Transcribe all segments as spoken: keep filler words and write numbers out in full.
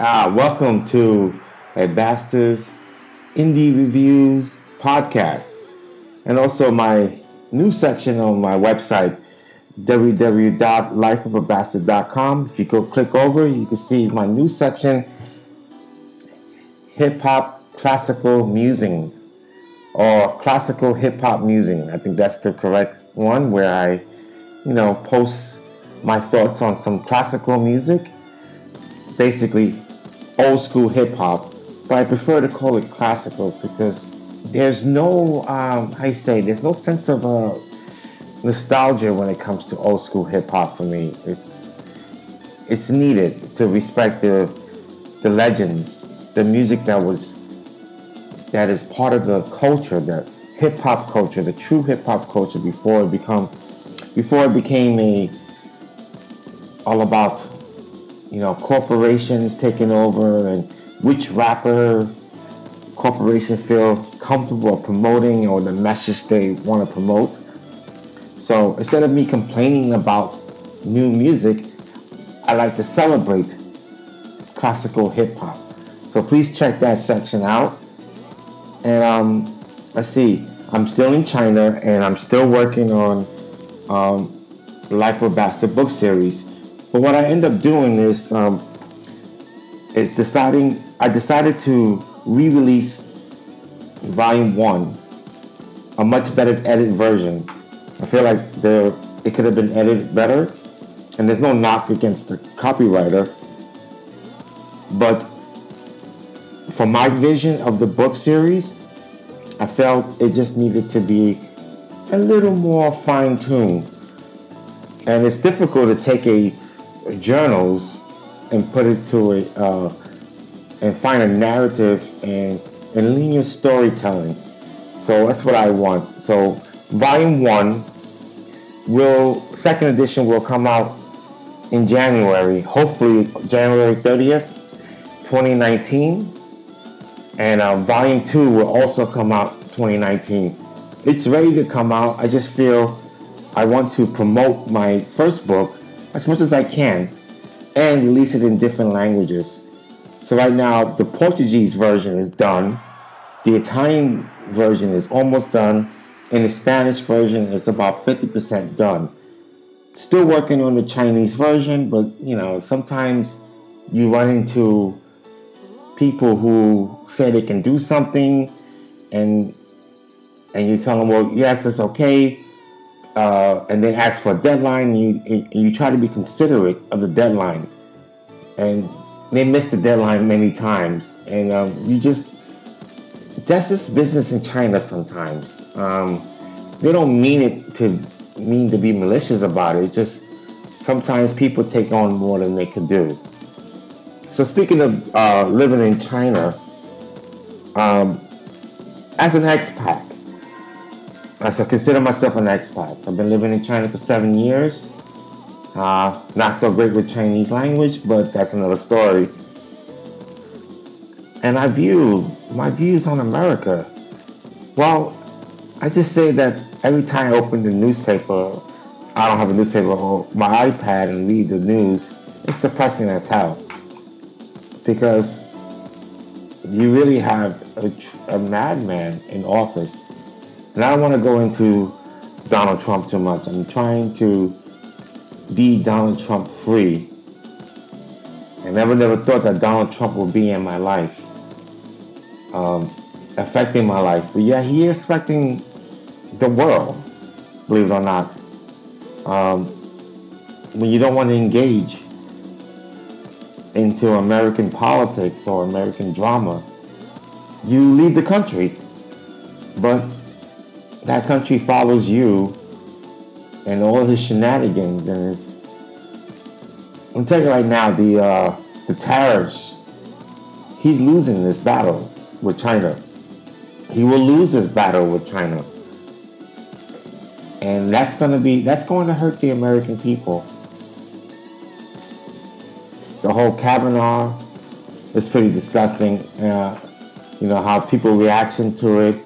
Ah, welcome to a Bastard's Indie Reviews Podcasts, and also my new section on my website, w w w dot life of a bastard dot com. If you go click over, you can see my new section, Hip-Hop Classical Musings, or Classical Hip-Hop Musing. I think that's the correct one, where I, you know, post my thoughts on some classical music, basically old school hip-hop, but I prefer to call it classical because there's no, um, how you say, there's no sense of uh, nostalgia when it comes to old school hip-hop for me. It's it's needed to respect the the legends, the music that was, that is part of the culture, the hip-hop culture, the true hip-hop culture before it become, before it became a, all about, you know, corporations taking over and which rapper corporations feel comfortable promoting or the message they want to promote. So instead of me complaining about new music, I like to celebrate classical hip hop. So please check that section out. And um, let's see, I'm still in China and I'm still working on um, Life of a Bastard book series. But what I end up doing is um, is deciding. I decided to re-release Volume One, a much better edited version. I feel like the it could have been edited better, and there's no knock against the copywriter. But for my vision of the book series, I felt it just needed to be a little more fine-tuned, and it's difficult to take a journals and put it to a uh, and find a narrative and and linear storytelling. So that's what I want. So volume one will second edition will come out in January, hopefully January thirtieth, twenty nineteen, and uh, volume two will also come out twenty nineteen. It's ready to come out. I just feel I want to promote my first book as much as I can and release it in different languages. So right now the Portuguese version is done, the Italian version is almost done, and the Spanish version is about fifty percent done. Still working on the Chinese version, but you know, sometimes you run into people who say they can do something and and you tell them, well, yes, it's okay. Uh, and they ask for a deadline, and you, and you try to be considerate of the deadline, and they miss the deadline many times, and um, you just, that's just business in China sometimes. Um, they don't mean it to mean to be malicious about it. It's just sometimes people take on more than they could do. So speaking of uh, living in China, um, as an expat, so I consider myself an expat. I've been living in China for seven years. Uh, not so great with Chinese language, but that's another story. And I view my views on America. Well, I just say that every time I open the newspaper, I don't have a newspaper or my iPad and read the news. It's depressing as hell, because you really have a, a madman in office. And I don't want to go into Donald Trump too much. I'm trying to be Donald Trump free. I never, never thought that Donald Trump would be in my life, um, affecting my life. But yeah, he is affecting the world, believe it or not. Um, when you don't want to engage into American politics or American drama, you leave the country. But that country follows you and all his shenanigans and his... I'm telling you right now, the uh, the tariffs, he's losing this battle with China. He will lose this battle with China. And that's going to be, that's going to hurt the American people. The whole Kavanaugh is pretty disgusting. Uh, you know, how people reaction to it.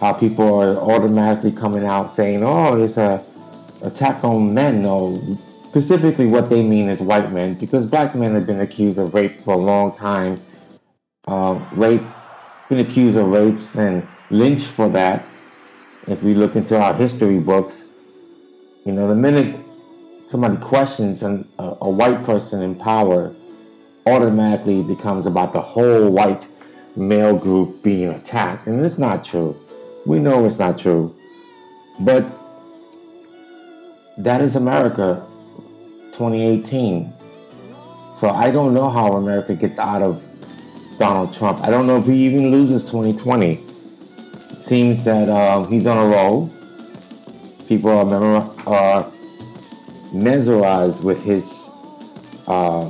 How people are automatically coming out saying, oh, it's a attack on men, or Specifically, what they mean is white men, because black men have been accused of rape for a long time. Uh, raped, been accused of rapes and lynched for that. If we look into our history books, you know, the minute somebody questions an, a, a white person in power, automatically becomes about the whole white male group being attacked. And it's not true. We know it's not true. But that is America twenty eighteen. So I don't know how America gets out of Donald Trump. I don't know if he even loses twenty twenty. It seems that uh, he's on a roll. People are, memor- are mesmerized with his uh,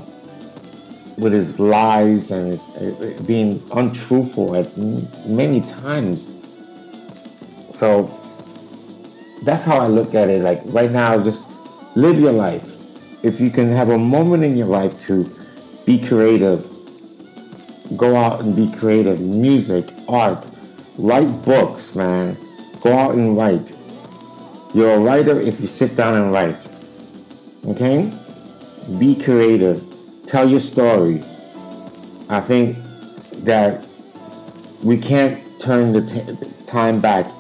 with his lies and his uh, being untruthful at m- many times. So that's how I look at it. Like right now, just live your life. If you can have a moment in your life to be creative, go out and be creative. Music, art, write books, man. Go out and write. You're a writer if you sit down and write. Okay? Be creative. Tell your story. I think that we can't turn the t- time back.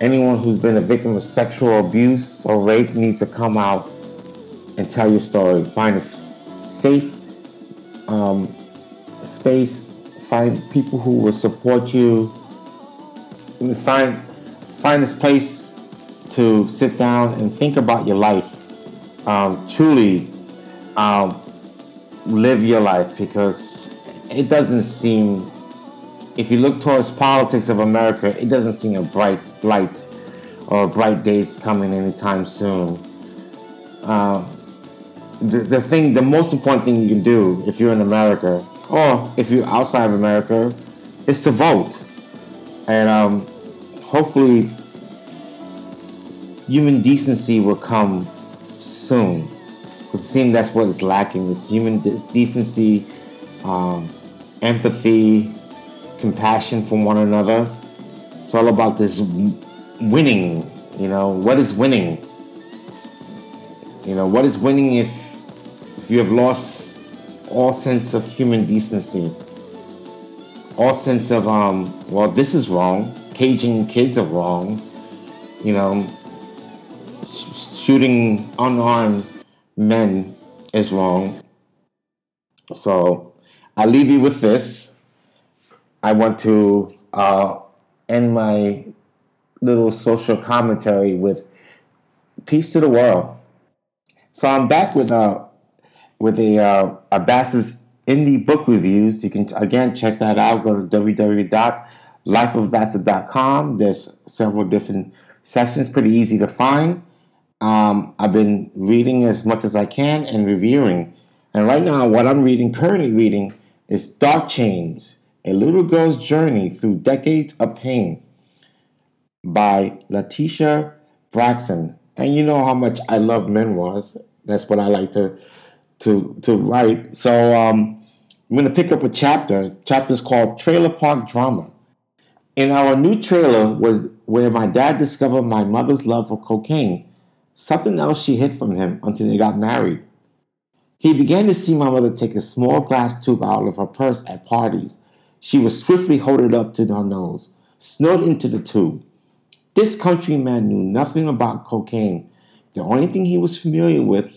Anyone who's been a victim of sexual abuse or rape needs to come out and tell your story. Find a safe um, space. Find people who will support you. Find find this place to sit down and think about your life. Um, truly um, live your life, because it doesn't seem, if you look towards politics of America, it doesn't seem a bright light or a bright day's coming anytime soon. Uh, the, the thing, the most important thing you can do if you're in America or if you're outside of America is to vote. And um, hopefully human decency will come soon. It seems that's what is lacking, is human de- decency, um, empathy, compassion from one another. It's all about this winning, you know, what is winning? You know, what is winning if, if you have lost all sense of human decency? All sense of, um, well, this is wrong. Caging kids are wrong. You know, sh- shooting unarmed men is wrong. So I leave you with this. I want to uh, end my little social commentary with peace to the world. So I'm back with uh, with a uh, a Bass's indie book reviews. You can again check that out. Go to w w w dot life of bastard dot com. There's several different sections, pretty easy to find. Um, I've been reading as much as I can and reviewing. And right now, what I'm reading, currently reading, is Dark Chains: A Little Girl's Journey Through Decades of Pain by Letitia Braxton. And you know how much I love memoirs. That's what I like to to to write. So um, I'm going to pick up a chapter. Chapter's called Trailer Park Drama. In our new trailer was where my dad discovered my mother's love for cocaine, something else she hid from him until they got married. He began to see my mother take a small glass tube out of her purse at parties. She would swiftly hold it up to her nose, snort into the tube. This countryman knew nothing about cocaine. The only thing he was familiar with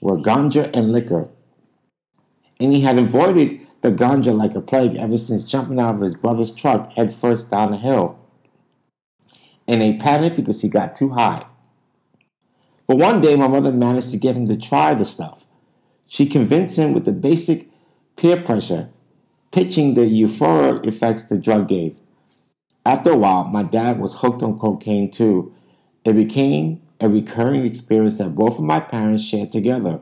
were ganja and liquor. And he had avoided the ganja like a plague ever since jumping out of his brother's truck headfirst down the hill in a panic because he got too high. But one day my mother managed to get him to try the stuff. She convinced him with the basic peer pressure, pitching the euphoric effects the drug gave. After a while, my dad was hooked on cocaine too. It became a recurring experience that both of my parents shared together.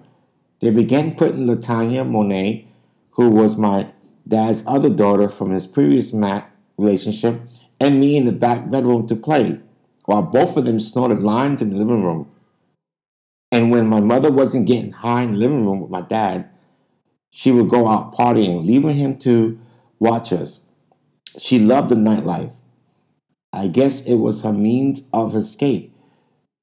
They began putting Latanya Monet, who was my dad's other daughter from his previous ma- relationship, and me in the back bedroom to play, while both of them snorted lines in the living room. And when my mother wasn't getting high in the living room with my dad, she would go out partying, leaving him to watch us. She loved the nightlife. I guess it was her means of escape.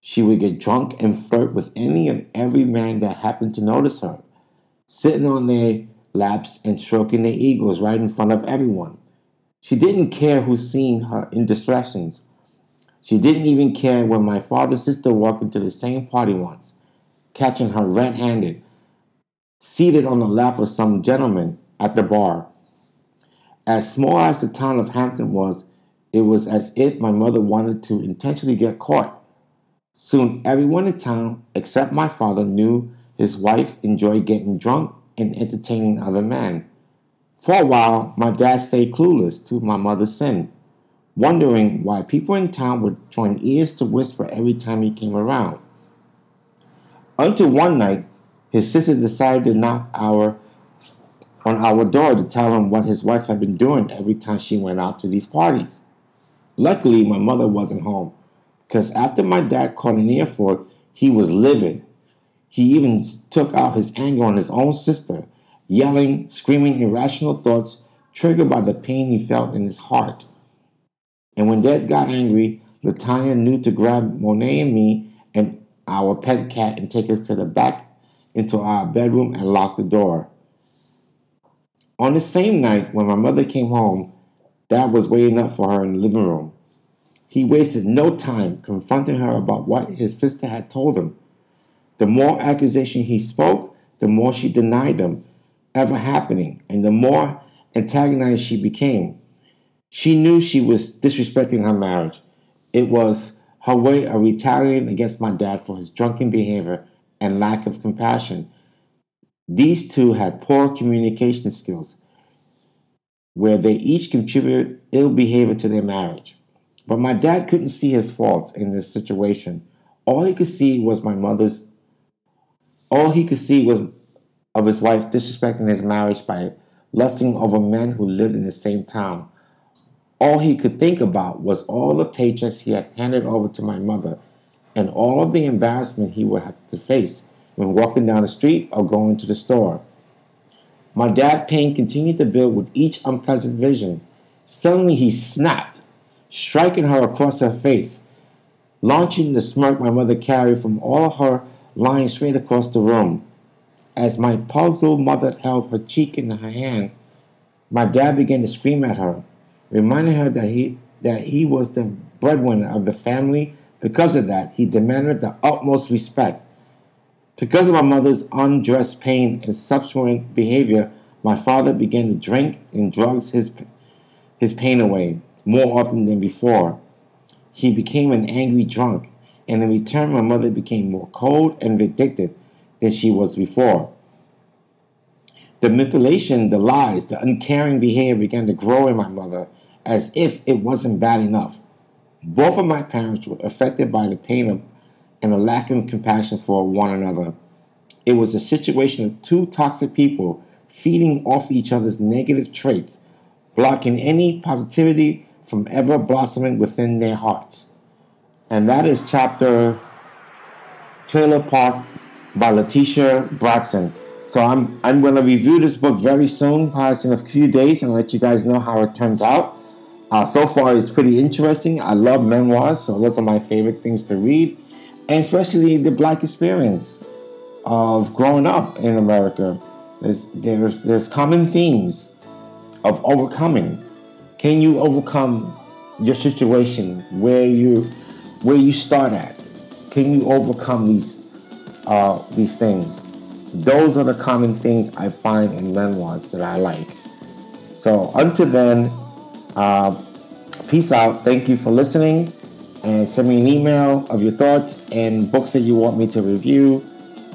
She would get drunk and flirt with any and every man that happened to notice her, sitting on their laps and stroking their egos right in front of everyone. She didn't care who seen her indiscretions. She didn't even care when my father's sister walked into the same party once, catching her red-handed, seated on the lap of some gentleman at the bar. As small as the town of Hampton was, it was as if my mother wanted to intentionally get caught. Soon everyone in town, except my father, knew his wife enjoyed getting drunk and entertaining other men. For a while, my dad stayed clueless to my mother's sin, wondering why people in town would join ears to whisper every time he came around. Until one night, his sister decided to knock our, on our door to tell him what his wife had been doing every time she went out to these parties. Luckily, my mother wasn't home, because after my dad caught an ear for it, he was livid. He even took out his anger on his own sister, yelling, screaming irrational thoughts triggered by the pain he felt in his heart. And when Dad got angry, Latanya knew to grab Monet and me and our pet cat and take us to the back into our bedroom and lock the door. On the same night when my mother came home, Dad was waiting up for her in the living room. He wasted no time confronting her about what his sister had told him. The more accusations he spoke, the more she denied them ever happening, and the more antagonized she became. She knew she was disrespecting her marriage. It was her way of retaliating against my dad for his drunken behavior and lack of compassion. These two had poor communication skills, where they each contributed ill behavior to their marriage. But my dad couldn't see his faults in this situation. All he could see was my mother's All he could see was of his wife disrespecting his marriage by lusting over men who lived in the same town. All he could think about was all the paychecks he had handed over to my mother and all of the embarrassment he would have to face when walking down the street or going to the store. My dad's pain continued to build with each unpleasant vision. Suddenly he snapped, striking her across her face, launching the smirk my mother carried from all her lying straight across the room. As my puzzled mother held her cheek in her hand, my dad began to scream at her, reminding her that he that he was the breadwinner of the family. Because of that, he demanded the utmost respect. Because of my mother's undressed pain and subsequent behavior, my father began to drink and drugs his his pain away more often than before. He became an angry drunk, and in return my mother became more cold and vindictive than she was before. The manipulation, the lies, the uncaring behavior began to grow in my mother as if it wasn't bad enough. Both of my parents were affected by the pain of, and the lack of compassion for one another. It was a situation of two toxic people feeding off each other's negative traits, blocking any positivity from ever blossoming within their hearts. And that is chapter Trailer Park by Letitia Braxton. So I'm I'm going to review this book very soon, perhaps in a few days, and let you guys know how it turns out. Uh, so far, it's pretty interesting. I love memoirs, so those are my favorite things to read, and especially the Black experience of growing up in America. There's there's, there's common themes of overcoming. Can you overcome your situation where you where you start at? Can you overcome these uh, these things? Those are the common things I find in memoirs that I like. So until then, uh, peace out. Thank you for listening. And send me an email of your thoughts and books that you want me to review.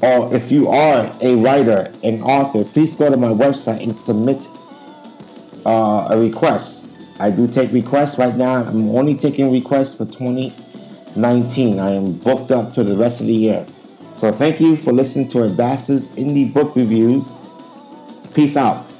Or if you are a writer, an author, please go to my website and submit uh, a request. I do take requests right now. I'm only taking requests for twenty nineteen. I am booked up to the rest of the year. So thank you for listening to Ambassador's Indie Book Reviews. Peace out.